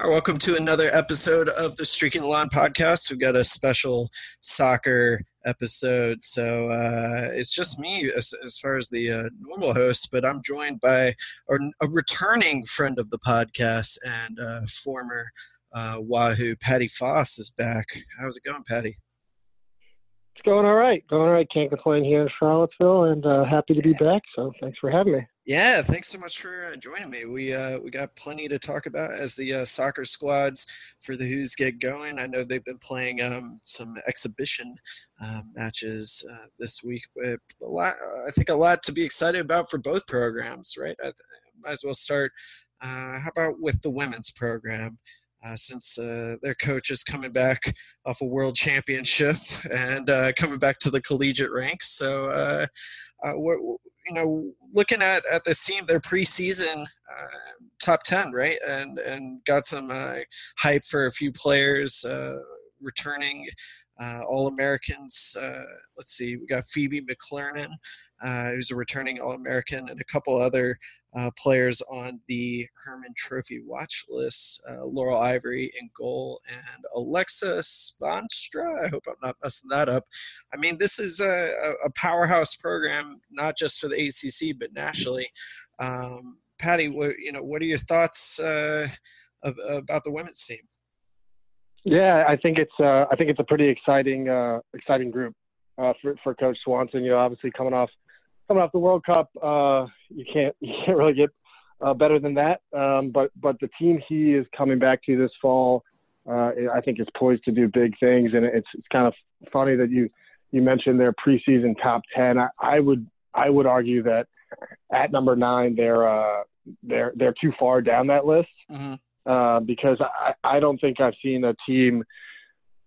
Right, welcome to another episode of the Streaking the Lawn Podcast. We've got a special soccer episode, so it's just me as far as the normal host, but I'm joined by a returning friend of the podcast and former Wahoo, Patty Foss is back. How's it going, Patty? It's going all right. Can't complain here in Charlottesville, and happy to be back, so thanks for having me. Yeah, thanks so much for joining me. We got plenty to talk about as the soccer squads for the Hoos get going. I know they've been playing some exhibition matches this week. I think a lot to be excited about for both programs, right? I might as well start. How about with the women's program? Since their coach is coming back off a world championship and coming back to the collegiate ranks. So, looking at this team, their preseason top 10, right? And got some hype for a few players returning All-Americans. Let's see, we got Phoebe McLernan, who's a returning All-American, and a couple other players on the Herman Trophy watch list, Laurel Ivory in goal, and Alexa Spanstra. I hope I'm not messing that up. I mean, this is a powerhouse program, not just for the ACC, but nationally. Patty, what are your thoughts about the women's team? Yeah, I think it's a pretty exciting group for Coach Swanson. You know, obviously coming off the World Cup, you can't really get better than that. But the team he is coming back to this fall, I think, is poised to do big things. And it's kind of funny that you mentioned their preseason top 10. I would argue that at number 9 they're too far down that list. Mm-hmm. Because I don't think I've seen a team,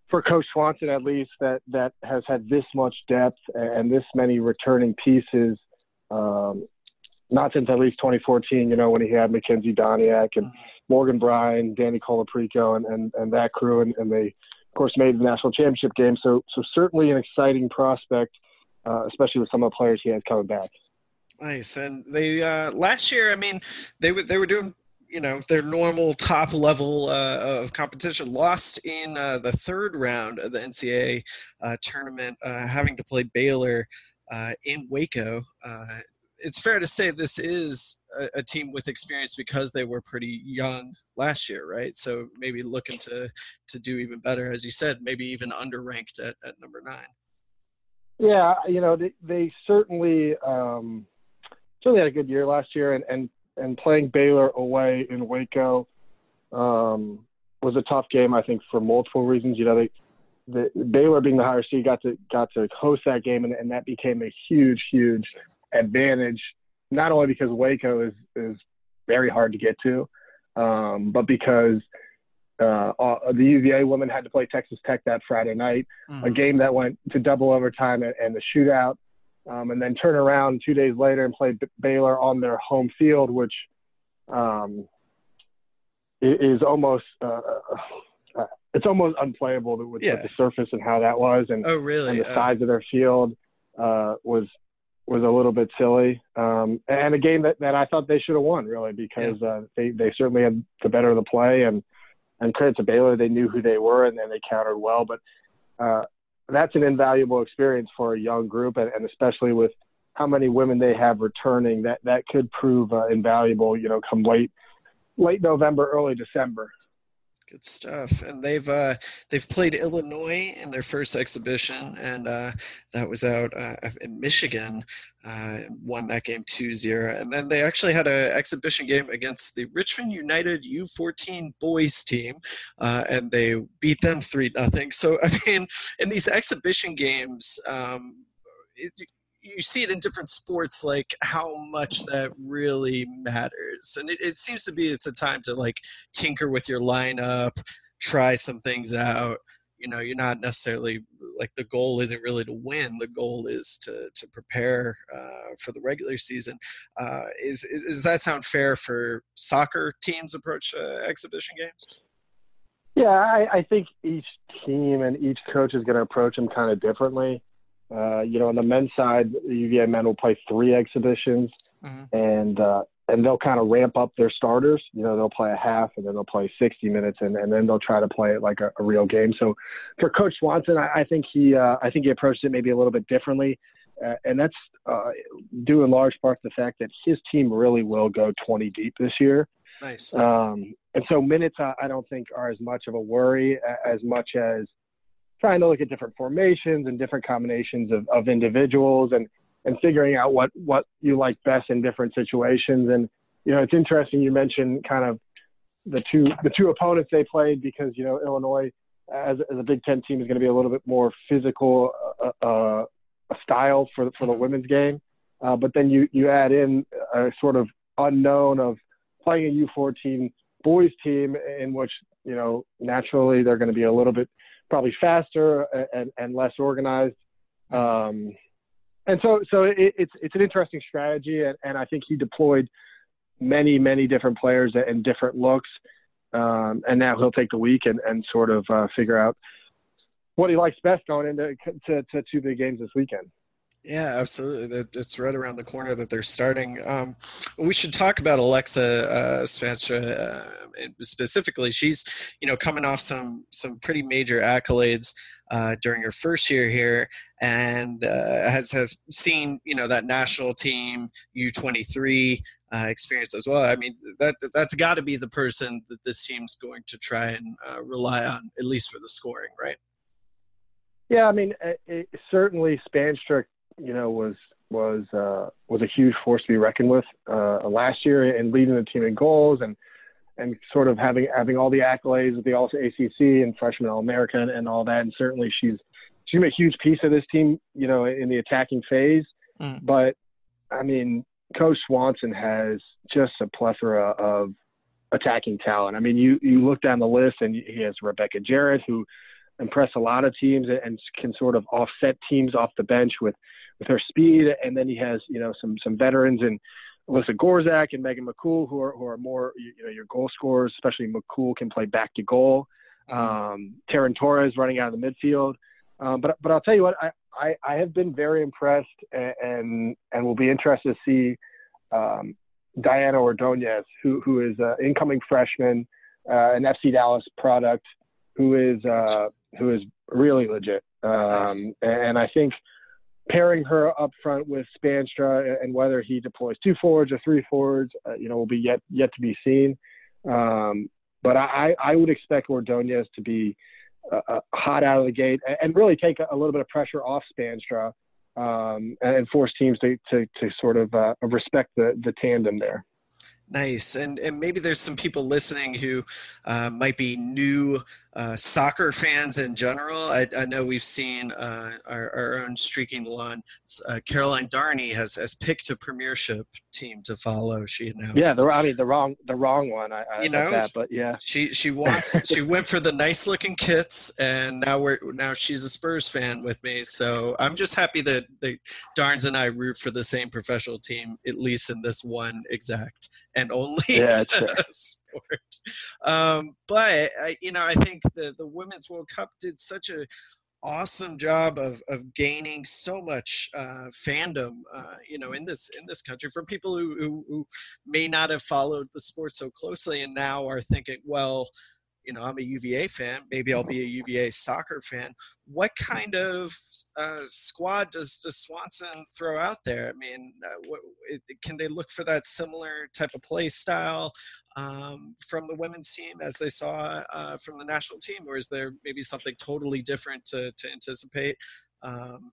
for Coach Swanson at least, that has had this much depth and this many returning pieces, not since at least 2014, when he had McKenzie Doniak and Morgan Bryan, Danny Colaprico, and that crew, and they, of course, made the national championship game. So certainly an exciting prospect, especially with some of the players he has coming back. Nice. And they last year, I mean, they were doing – their normal top level of competition, lost in the third round of the NCAA tournament, having to play Baylor in Waco. It's fair to say this is a team with experience because they were pretty young last year, right? So maybe looking to do even better, as you said, maybe even underranked at number 9. Yeah, they certainly had a good year last year, and playing Baylor away in Waco was a tough game, I think, for multiple reasons. Baylor being the higher seed got to host that game, and that became a huge advantage, not only because Waco is very hard to get to, but because the UVA women had to play Texas Tech that Friday night, mm-hmm. a game that went to double overtime and the shootout. And then turn around 2 days later and play Baylor on their home field, which is almost it's almost unplayable with the surface and how that was, and oh, really? And the size of their field was a little bit silly, and a game that I thought they should have won, really, because they certainly had the better of the play, and credit to Baylor, they knew who they were, and then they countered well, but. That's an invaluable experience for a young group, and especially with how many women they have returning, that could prove invaluable, come late November, early December. Good stuff. And they've played Illinois in their first exhibition, and that was out in Michigan, won that game 2-0. And then they actually had an exhibition game against the Richmond United U14 boys team, and they beat them 3-0. So, I mean, in these exhibition games, you see it in different sports, like how much that really matters. And it seems to be, it's a time to like tinker with your lineup, try some things out. You're not necessarily like, the goal isn't really to win. The goal is to prepare for the regular season. Does that sound fair for soccer teams approach exhibition games? Yeah. I think each team and each coach is going to approach them kind of differently. On the men's side, the UVA men will play 3 exhibitions, mm-hmm. and and they'll kind of ramp up their starters. You know, they'll play a half, and then they'll play 60 minutes, and then they'll try to play it like a real game. So for Coach Swanson, I think he approached it maybe a little bit differently. And that's due in large part to the fact that his team really will go 20 deep this year. Nice. And so minutes, I don't think, are as much of a worry as much as trying to look at different formations and different combinations of individuals and figuring out what you like best in different situations. And, you know, it's interesting you mentioned kind of the two opponents they played because, you know, Illinois as a Big Ten team is going to be a little bit more physical style for the women's game. But then you add in a sort of unknown of playing a U14 boys team in which, you know, naturally they're going to be a little bit probably faster and less organized. And so it's an interesting strategy. And I think he deployed many, many different players and different looks. And now he'll take the week and sort of figure out what he likes best going into to two big games this weekend. Yeah, absolutely. It's right around the corner that they're starting. We should talk about Alexa Spanstra specifically. She's, you know, coming off some pretty major accolades during her first year here, and has seen, you know, that national team U23 experience as well. I mean, that's got to be the person that this team's going to try and rely on, at least for the scoring, right? Yeah, I mean, certainly Spanstra, you know, was a huge force to be reckoned with last year and leading the team in goals and sort of having all the accolades with the All-ACC and Freshman All-America and all that. And certainly she's a huge piece of this team, you know, in the attacking phase. Mm. But, I mean, Coach Swanson has just a plethora of attacking talent. I mean, you look down the list and he has Rebecca Jarrett, who impress a lot of teams and can sort of offset teams off the bench with her speed. And then he has, you know, some veterans and Alyssa Gorzak and Megan McCool who are more, you know, your goal scorers, especially McCool can play back to goal. Taryn Torres running out of the midfield. But I'll tell you what, I have been very impressed and will be interested to see Diana Ordonez, who is an incoming freshman, an FC Dallas product, who is really legit. And I think pairing her up front with Spanstra and whether he deploys two forwards or three forwards, you know, will be yet to be seen. But I would expect Ordonez to be hot out of the gate and really take a little bit of pressure off Spanstra and force teams to sort of respect the tandem there. Nice. And maybe there's some people listening who might be new soccer fans in general. I know we've seen our own Streaking the Lawn. Caroline Darney has picked a premiership team to follow, she announced. Yeah, the wrong one. I you know, that, but yeah. She wants she went for the nice looking kits, and now she's a Spurs fan with me. So I'm just happy that the Darns and I root for the same professional team, at least in this one exact and only sport. But you know, I think the Women's World Cup did such an awesome job of gaining so much fandom, you know, in this country for people who may not have followed the sport so closely and now are thinking, well, you know, I'm a UVA fan. Maybe I'll be a UVA soccer fan. What kind of squad does Swanson throw out there? I mean, can they look for that similar type of play style from the women's team as they saw from the national team? Or is there maybe something totally different to anticipate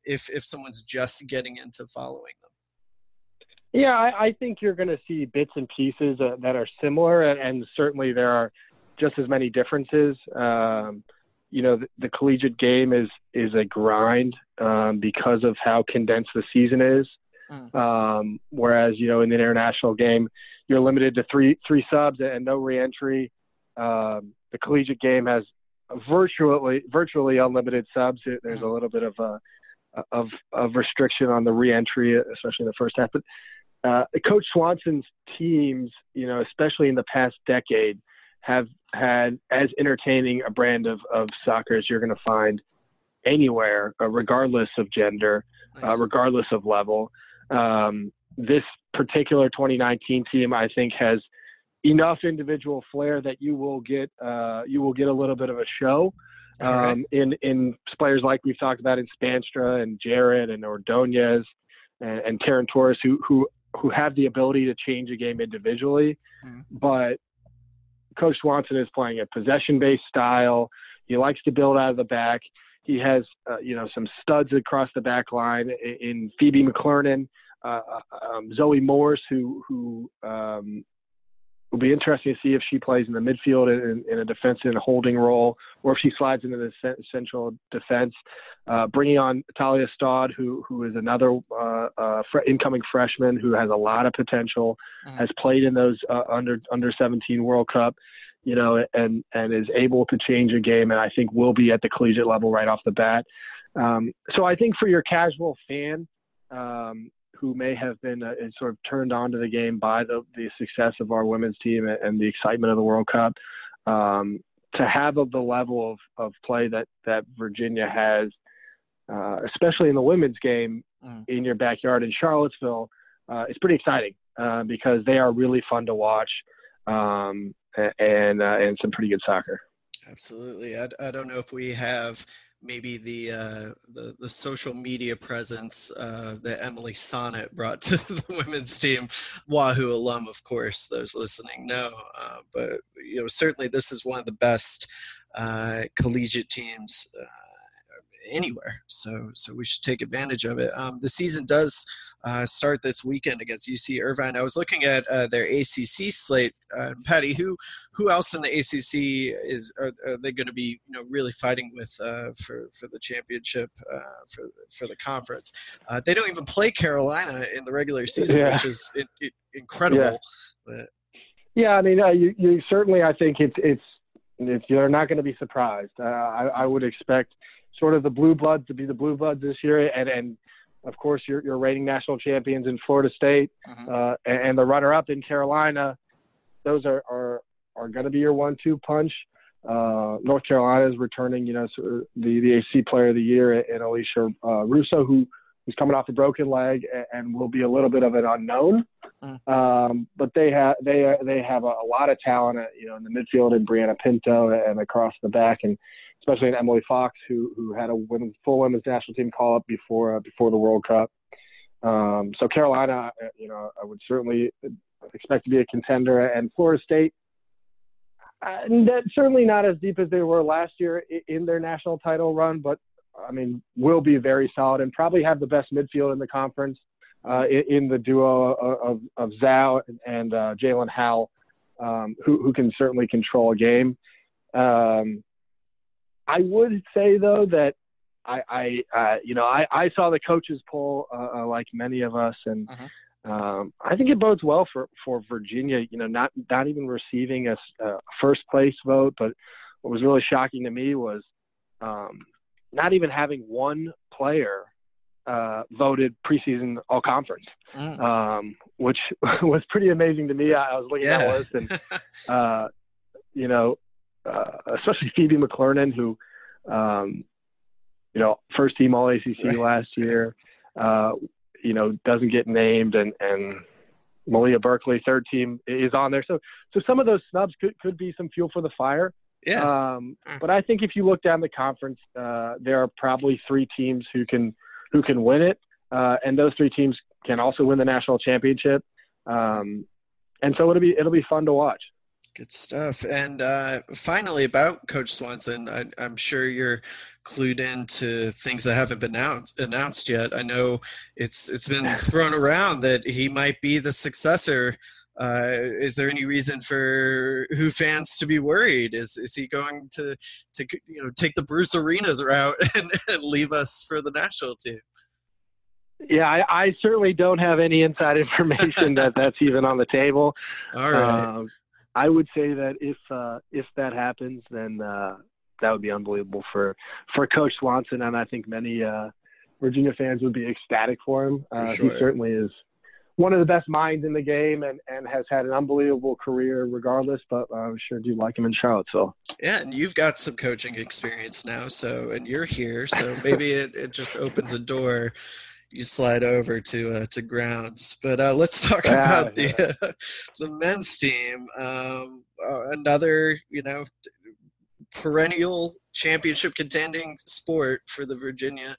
if someone's just getting into following them? Yeah, I think you're going to see bits and pieces that are similar. And certainly there are just as many differences. You know, the collegiate game is a grind because of how condensed the season is. Whereas, you know, in the international game, you're limited to three subs and no reentry. The collegiate game has virtually unlimited subs. There's a little bit of restriction on the reentry, especially in the first half. But Coach Swanson's teams, you know, especially in the past decade, have had as entertaining a brand of soccer as you're going to find anywhere, regardless of gender, regardless of level. This particular 2019 team, I think, has enough individual flair that you will get a little bit of a show. In players like we've talked about in Spanstra and Jarrett and Ordonez and Taryn Torres, who have the ability to change a game individually. Mm-hmm. But Coach Swanson is playing a possession-based style. He likes to build out of the back. He has, some studs across the back line in Phoebe McLernan, Zoe Morris, who will be interesting to see if she plays in the midfield in a defensive and holding role, or if she slides into the central defense. Bringing on Talia Staud, who is another incoming freshman who has a lot of potential, has played in those under-17 World Cup, and is able to change a game, and I think will be at the collegiate level right off the bat. So I think for your casual fan, who may have been sort of turned on to the game by the success of our women's team and the excitement of the World Cup, to have the level of play that Virginia has, especially in the women's game in your backyard in Charlottesville, is pretty exciting because they are really fun to watch and some pretty good soccer. Absolutely. I don't know if we have – maybe the social media presence that Emily Sonnet brought to the women's team. Wahoo alum, of course, those listening know. But, certainly this is one of the best collegiate teams anywhere. So we should take advantage of it. The season does start this weekend against UC Irvine. I was looking at their ACC slate. Patty, who else in the ACC are they going to be really fighting with for the championship for the conference? They don't even play Carolina in the regular season, which is incredible. Yeah. But you certainly, I think it's you're not going to be surprised. I would expect sort of the blue bloods to be the blue bloods this year, and of course, you're reigning national champions in Florida State and the runner-up in Carolina. Those are going to be your 1-2 punch. North Carolina is returning, the ACC Player of the Year and Alicia Russo, who's coming off a broken leg and will be a little bit of an unknown. But they have a lot of talent, in the midfield and Brianna Pinto and across the back, and especially in Emily Fox, who had a full women's national team call up before the World Cup. So Carolina, I would certainly expect to be a contender, and Florida State, that's certainly not as deep as they were last year in their national title run, but I mean, will be very solid and probably have the best midfield in the conference in the duo of Zhao and Jalen Howell, who can certainly control a game. I would say, though, that I saw the coaches poll like many of us, and I think it bodes well for Virginia. Not even receiving a first place vote, but what was really shocking to me was not even having one player voted preseason all conference, which was pretty amazing to me. I was looking at that list, and especially Phoebe McLernan, who, first team all ACC last year, doesn't get named, and Malia Berkeley, third team, is on there. So some of those snubs could be some fuel for the fire. Yeah. But I think if you look down the conference, there are probably three teams who can win it. And those three teams can also win the national championship. And so it'll be fun to watch. Good stuff. And finally, about Coach Swanson, I'm sure you're clued into things that haven't been announced yet. I know it's been thrown around that he might be the successor. Is there any reason for Who fans to be worried? Is he going to take the Bruce Arenas route and leave us for the national team? Yeah, I certainly don't have any inside information that that's even on the table. All right. I would say that if that happens, then that would be unbelievable for Coach Swanson, and I think many Virginia fans would be ecstatic for him. For sure. He certainly is one of the best minds in the game and has had an unbelievable career regardless, but I'm sure do like him in Charlottesville. Yeah, and you've got some coaching experience now, and you're here, so maybe it just opens a door you slide over to grounds. But let's talk about the men's team. Another, perennial championship contending sport for the Virginia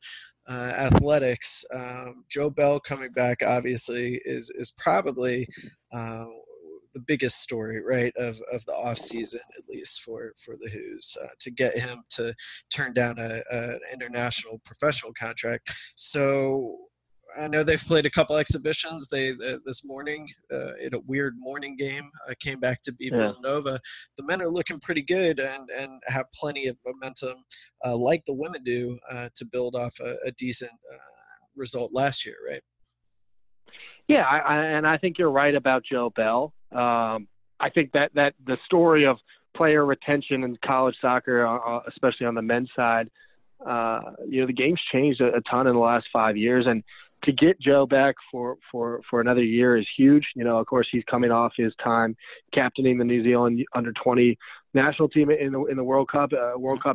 athletics. Joe Bell coming back obviously is probably the biggest story, right, of the off season, at least for the Hoos, to get him to turn down an international professional contract. So I know they've played a couple exhibitions. They this morning, in a weird morning game, came back to beat Villanova. The men are looking pretty good and have plenty of momentum, like the women do, to build off a decent result last year, right? Yeah, and I think you're right about Joe Bell. I think that the story of player retention in college soccer, especially on the men's side, the game's changed a ton in the last 5 years, and to get Joe back for another year is huge. Of course, he's coming off his time captaining the New Zealand under-20 national team in the World Cup,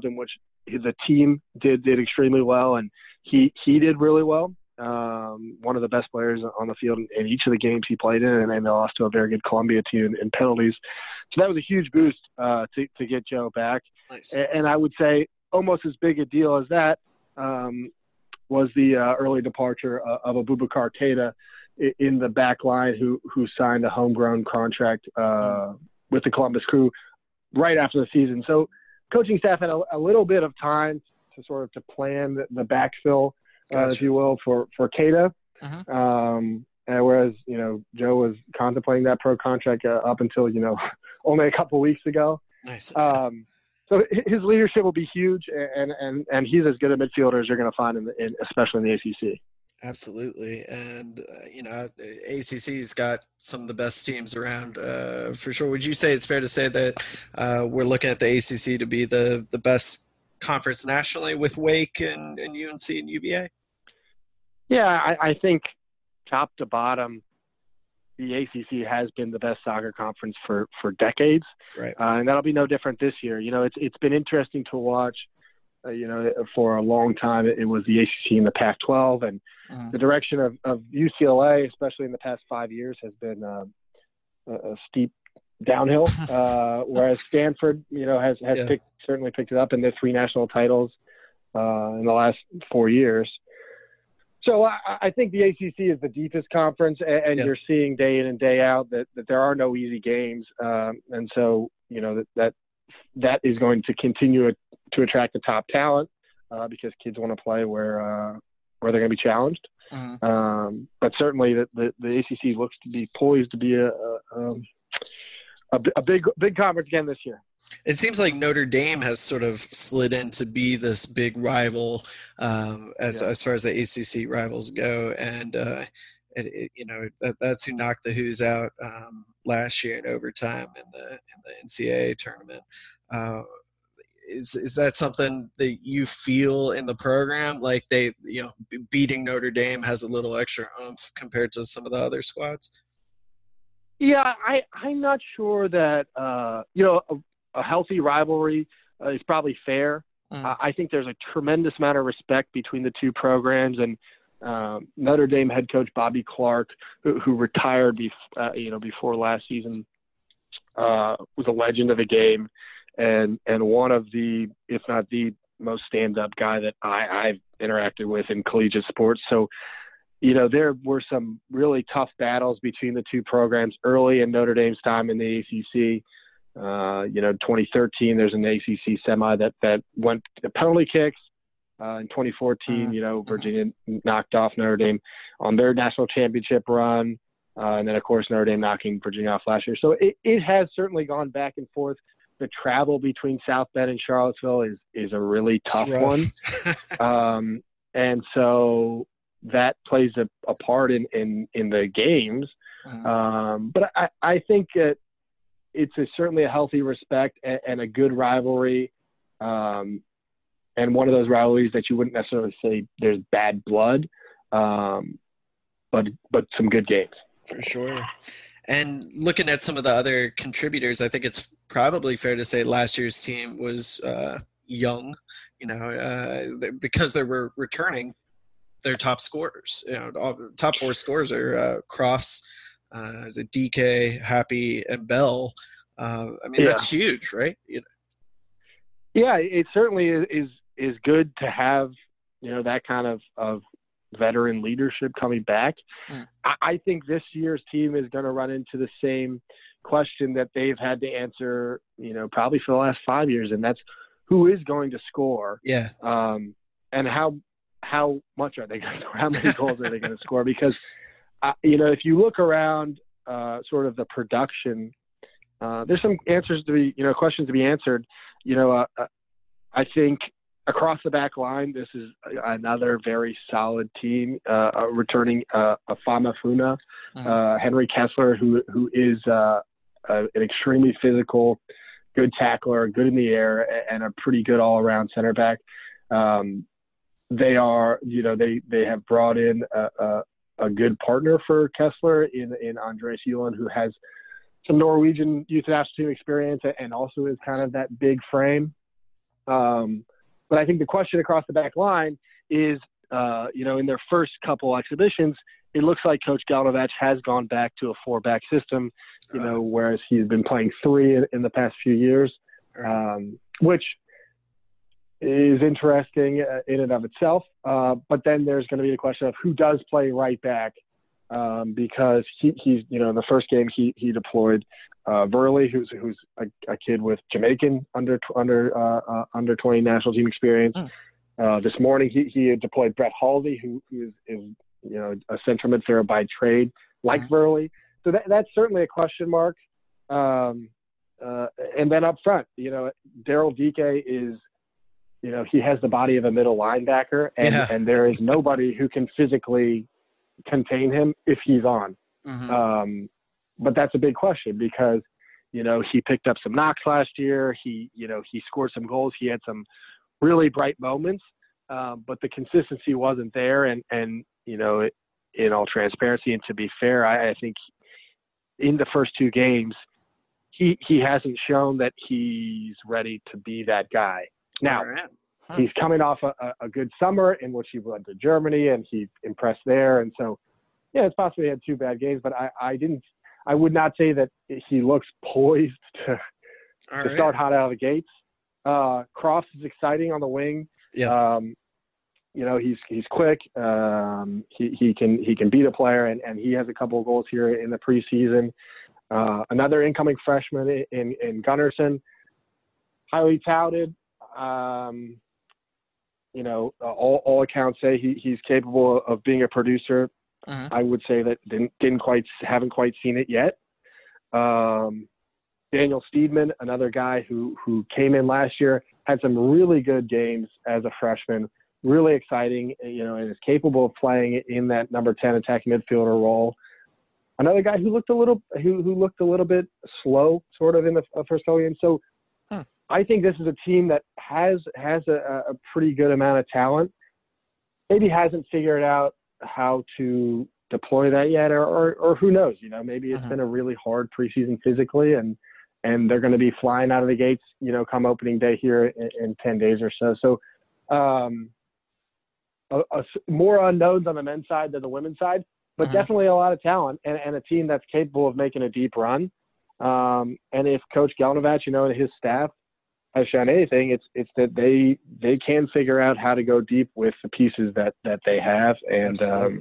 in which the team did extremely well, and he did really well. One of the best players on the field in each of the games he played in, and they lost to a very good Colombia team in penalties. So that was a huge boost to get Joe back. Nice. And I would say almost as big a deal as that was the early departure of Abubakar Keita in the back line, who signed a homegrown contract with the Columbus Crew right after the season. So coaching staff had a little bit of time to plan the backfill, if you will, for Keita. Uh-huh. And whereas, Joe was contemplating that pro contract up until, only a couple weeks ago. Nice. So his leadership will be huge, and he's as good a midfielder as you're going to find, especially in the ACC. Absolutely. And, ACC's got some of the best teams around for sure. Would you say it's fair to say that we're looking at the ACC to be the best conference nationally, with Wake and UNC and UVA? Yeah, I think top to bottom, the ACC has been the best soccer conference for decades, right? And that'll be no different this year. It's been interesting to watch. For a long time, it was the ACC and the Pac-12, and the direction of UCLA, especially in the past 5 years, has been a steep downhill. Whereas Stanford, has certainly picked it up in their 3 national titles in the last 4 years. So I think the ACC is the deepest conference, and you're seeing day in and day out that there are no easy games. And so, that is going to continue to attract the top talent because kids want to play where they're going to be challenged. Uh-huh. But certainly the ACC looks to be poised to be a big conference again this year. It seems like Notre Dame has sort of slid in to be this big rival as far as the ACC rivals go, and that's who knocked the Hoos out last year in overtime in the NCAA tournament. Is that something that you feel in the program, like they beating Notre Dame has a little extra oomph compared to some of the other squads? Yeah, I'm not sure that, a healthy rivalry is probably fair. I think there's a tremendous amount of respect between the two programs, and Notre Dame head coach Bobby Clark, who retired before last season, was a legend of the game and one of the, if not the most stand-up guy that I've interacted with in collegiate sports. So, there were some really tough battles between the two programs early in Notre Dame's time in the ACC. 2013, there's an ACC semi that went to penalty kicks. In 2014, Virginia knocked off Notre Dame on their national championship run. And then, of course, Notre Dame knocking Virginia off last year. So it has certainly gone back and forth. The travel between South Bend and Charlottesville is a really tough one. And so that plays a part in the games. But I think that it's certainly a healthy respect and a good rivalry, and one of those rivalries that you wouldn't necessarily say there's bad blood, but some good games. For sure. And looking at some of the other contributors, I think it's probably fair to say last year's team was young, because they were returning their top scorers. You know, all, top four scorers are Crofts, is it DK, Happy, and Bell. I mean, that's huge, right? You know. Yeah, it certainly is good to have, you know, that kind of veteran leadership coming back. I think this year's team is going to run into the same question that they've had to answer, you know, probably for the last 5 years, and that's who is going to score. Yeah. And how much are they going to score? How many goals are they going to score? Because, you know, if you look around sort of the production, there's some answers to be, you know, questions to be answered. You know, I think across the back line, this is another very solid team, returning Afamafuna, Henry Kessler, who is an extremely physical, good tackler, good in the air, and a pretty good all-around center back. They are, you know, they have brought in a good partner for Kessler in Andreas Ulan, who has some Norwegian youth national team experience and also is kind of that big frame. But I think the question across the back line is, you know, in their first couple exhibitions, it looks like Coach Gelnovatch has gone back to a four-back system, you know, whereas he's been playing three in the past few years, which is interesting in and of itself. But then there's going to be the question of who does play right back. Because he's, you know, in the first game he deployed Verley, who's a kid with Jamaican under 20 national team experience. This morning he had deployed Brett Halsey, who is you know, a central midfielder by trade, like Verley. So that's certainly a question mark. And then up front, you know, Daryl Dike is, you know, he has the body of a middle linebacker, and there is nobody who can physically contain him if he's on. But that's a big question because, you know, he picked up some knocks last year. He scored some goals. He had some really bright moments, but the consistency wasn't there. And you know, in all transparency and to be fair, I think in the first two games, he hasn't shown that he's ready to be that guy. Now, he's coming off a good summer in which he went to Germany and he impressed there. And so, yeah, it's possible he had two bad games, but I would not say that he looks poised to start hot out of the gates. Cross is exciting on the wing. You know, he's quick. He can beat a player, and he has a couple of goals here in the preseason. Another incoming freshman in Gunnarsson, highly touted. You know, all accounts say he's capable of being a producer. I would say that haven't quite seen it yet. Daniel Steedman, another guy who came in last year, had some really good games as a freshman, really exciting, you know, and is capable of playing in that number 10 attacking midfielder role. Another guy who looked a little bit slow, sort of in the first couple games. So I think this is a team that has a pretty good amount of talent, maybe hasn't figured out how to deploy that yet, or who knows, you know, maybe it's been a really hard preseason physically, and they're going to be flying out of the gates, you know, come opening day here in 10 days or so. So more unknowns on the men's side than the women's side, but definitely a lot of talent and a team that's capable of making a deep run. And if Coach Gelnovatch, you know, and his staff has shown anything, it's that they can figure out how to go deep with the pieces that they have, and so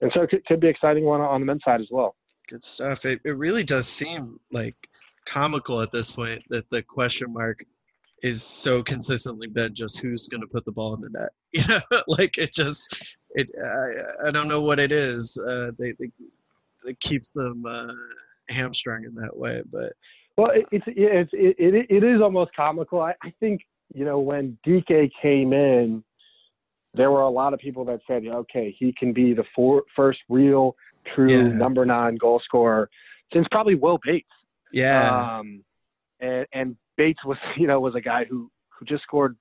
it could be an exciting one on the men's side as well. Good stuff. It really does seem like comical at this point that the question mark is so consistently been just who's going to put the ball in the net. You know, like it just I don't know what it is. They keeps them hamstrung in that way, but. Well, it is almost comical. I think, you know, when DK came in, there were a lot of people that said, okay, he can be the first real, true number 9 goal scorer since probably Will Bates. And Bates was, you know, a guy who just scored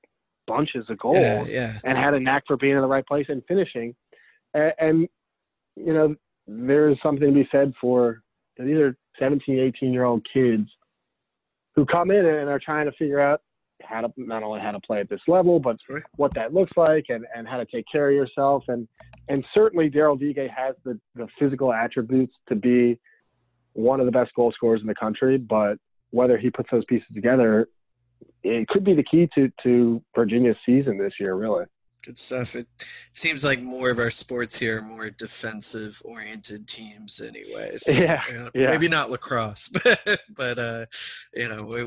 bunches of goals and had a knack for being in the right place and finishing. And you know, there's something to be said for these are 17-18-year-old kids who come in and are trying to figure out, not only how to play at this level, but what that looks like and how to take care of yourself. And certainly Daryl Dike has the physical attributes to be one of the best goal scorers in the country, but whether he puts those pieces together, it could be the key to Virginia's season this year, really. Good stuff. It seems like more of our sports here are more defensive-oriented teams anyways. So, yeah. Maybe not lacrosse, but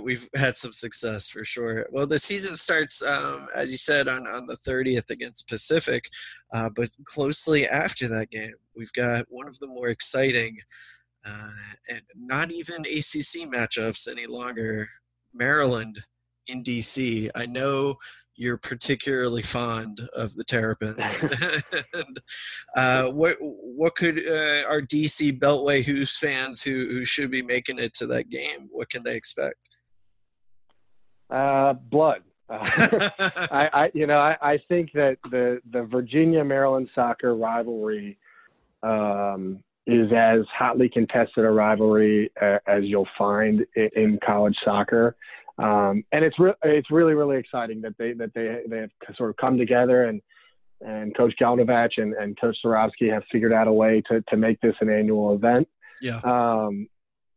we've had some success for sure. Well, the season starts, as you said, on the 30th against Pacific, but closely after that game, we've got one of the more exciting and not even ACC matchups any longer, Maryland in D.C. I know you're particularly fond of the Terrapins. And, what could our DC Beltway Hoos fans who should be making it to that game, what can they expect? Blood. I think that the Virginia-Maryland soccer rivalry is as hotly contested a rivalry as you'll find in college soccer. And it's really, really exciting that they have sort of come together and Coach Gelnovatch and Coach Swarovski have figured out a way to make this an annual event. Yeah.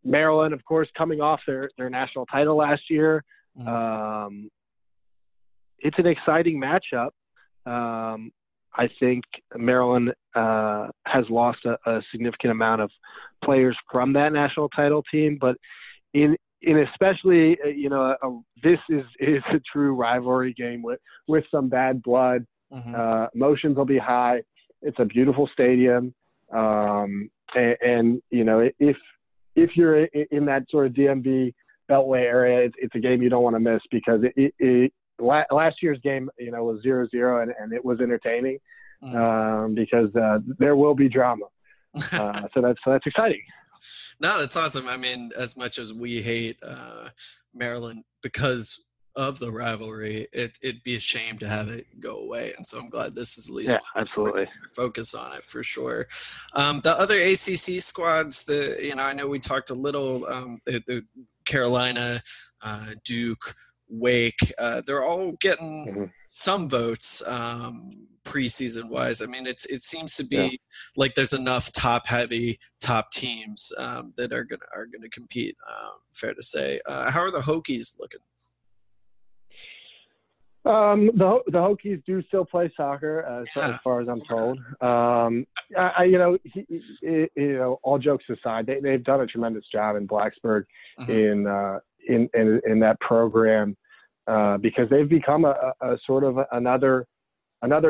Maryland, of course, coming off their national title last year. Mm-hmm. It's an exciting matchup. I think Maryland has lost a significant amount of players from that national title team, but in especially, this is a true rivalry game with some bad blood. Mm-hmm. Emotions will be high. It's a beautiful stadium. If you're in that sort of DMV Beltway area, it's a game you don't want to miss because last year's game, was 0-0 and it was entertaining because there will be drama. So that's exciting. No, that's awesome. I mean, as much as we hate Maryland because of the rivalry, it'd be a shame to have it go away. And so I'm glad this is at least absolutely focus on it for sure. The other ACC squads, I know we talked a little, the Carolina, Duke, Wake, they're all getting some votes preseason wise. I mean, it seems to be like there's enough top teams that are gonna compete. Fair to say. How are the Hokies looking? The Hokies do still play soccer, as far as I'm told. All jokes aside, they've done a tremendous job in Blacksburg in that program. Because they've become a sort of another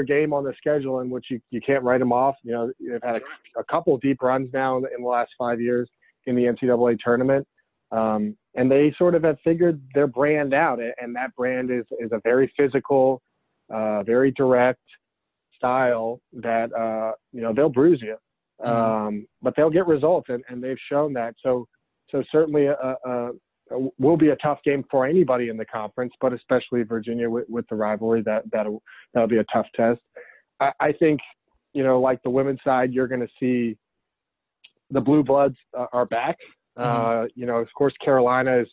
game on the schedule in which you can't write them off. They've had a couple deep runs now in the last 5 years in the NCAA tournament, and they sort of have figured their brand out. And that brand is a very physical, very direct style that they'll bruise you, but they'll get results, and they've shown that. So certainly will be a tough game for anybody in the conference, but especially Virginia with the rivalry, that'll be a tough test. I think, like the women's side, you're going to see the Blue Bloods are back. Mm-hmm. Of course, Carolina is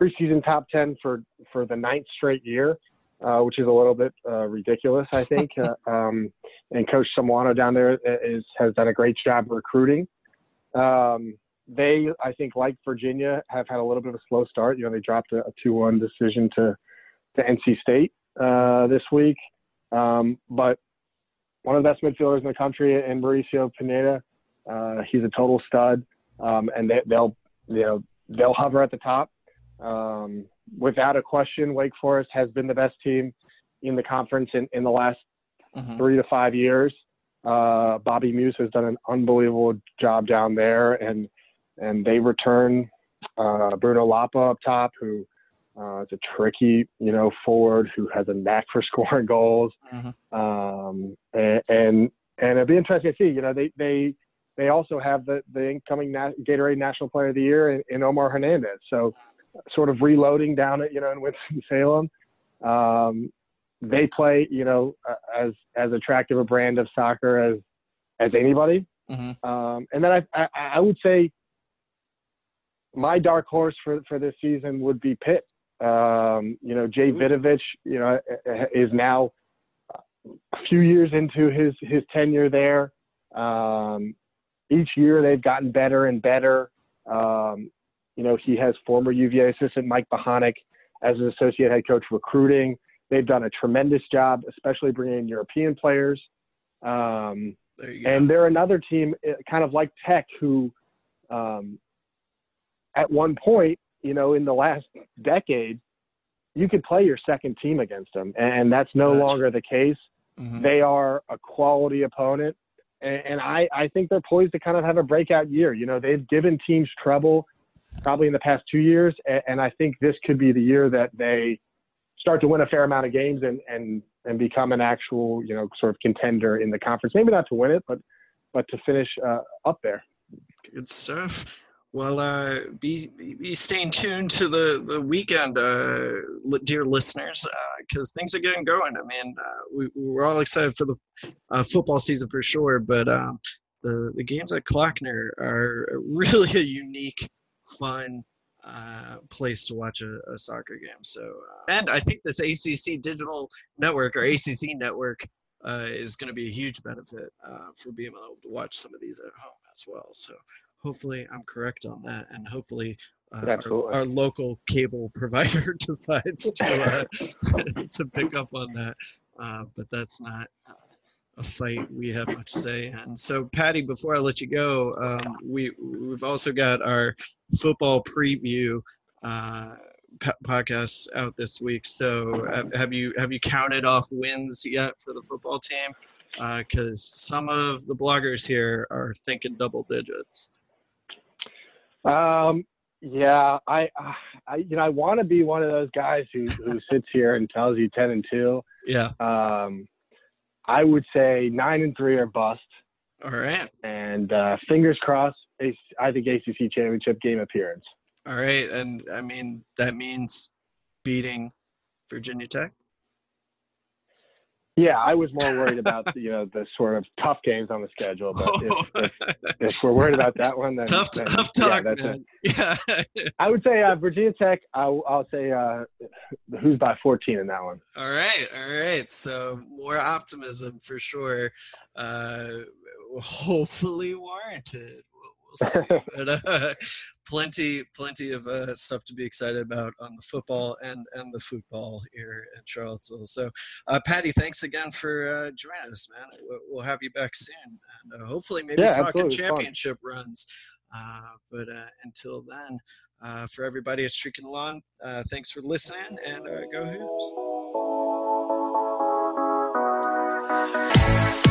preseason top 10 for the ninth straight year, which is a little bit ridiculous, I think. And Coach Samuano down there has done a great job recruiting. They, I think, like Virginia, have had a little bit of a slow start. They dropped a 2-1 decision to NC State this week. But one of the best midfielders in the country, in Mauricio Pineda, he's a total stud, and they'll hover at the top. Without a question, Wake Forest has been the best team in the conference in the last 3 to 5 years. Bobby Muse has done an unbelievable job down there, and they return Bruno Lapa up top, who is a tricky, forward who has a knack for scoring goals. Mm-hmm. And it'll be interesting to see. They also have the incoming Gatorade National Player of the Year in Omar Hernandez. So sort of reloading down at in Winston-Salem. They play as attractive a brand of soccer as anybody. Mm-hmm. And then I would say my dark horse for this season would be Pitt. Jay Vidovich, is now a few years into his tenure there. Each year they've gotten better and better. He has former UVA assistant Mike Bohanic as an associate head coach recruiting. They've done a tremendous job, especially bringing in European players. And they're another team kind of like Tech who at one point, in the last decade, you could play your second team against them. And that's no longer the case. Mm-hmm. They are a quality opponent. And I think they're poised to kind of have a breakout year. They've given teams trouble probably in the past 2 years. And I think this could be the year that they start to win a fair amount of games and become an actual, sort of contender in the conference. Maybe not to win it, but to finish up there. Good stuff. Well, be staying tuned to the weekend, dear listeners, because things are getting going. I mean, we're all excited for the football season for sure, but the games at Klockner are really a unique, fun place to watch a soccer game. So, and I think this ACC digital network or ACC network is going to be a huge benefit for being able to watch some of these at home as well. So hopefully I'm correct on that, and hopefully our local cable provider decides to pick up on that. But that's not a fight we have much say in. So, Patty, before I let you go, we've also got our football preview podcasts out this week. So, have you counted off wins yet for the football team? Because some of the bloggers here are thinking double digits. Yeah, I want to be one of those guys who sits here and tells you 10-2. Yeah. I would say 9-3 are bust. All right. And fingers crossed, I think ACC championship game appearance. All right. And, I mean, that means beating Virginia Tech? Yeah, I was more worried about, the sort of tough games on the schedule. But if we're worried about that one, then tough talk, yeah, man. Yeah. I would say Virginia Tech, I'll say who's by 14 in that one. All right. So more optimism for sure. Hopefully warranted. We'll see. But, plenty of stuff to be excited about on the football and the football here in Charlottesville. So, Patty, thanks again for joining us, man. We'll have you back soon. And, hopefully maybe talking championship runs. But until then, for everybody at Streaking the Lawn, thanks for listening, and go Hoos.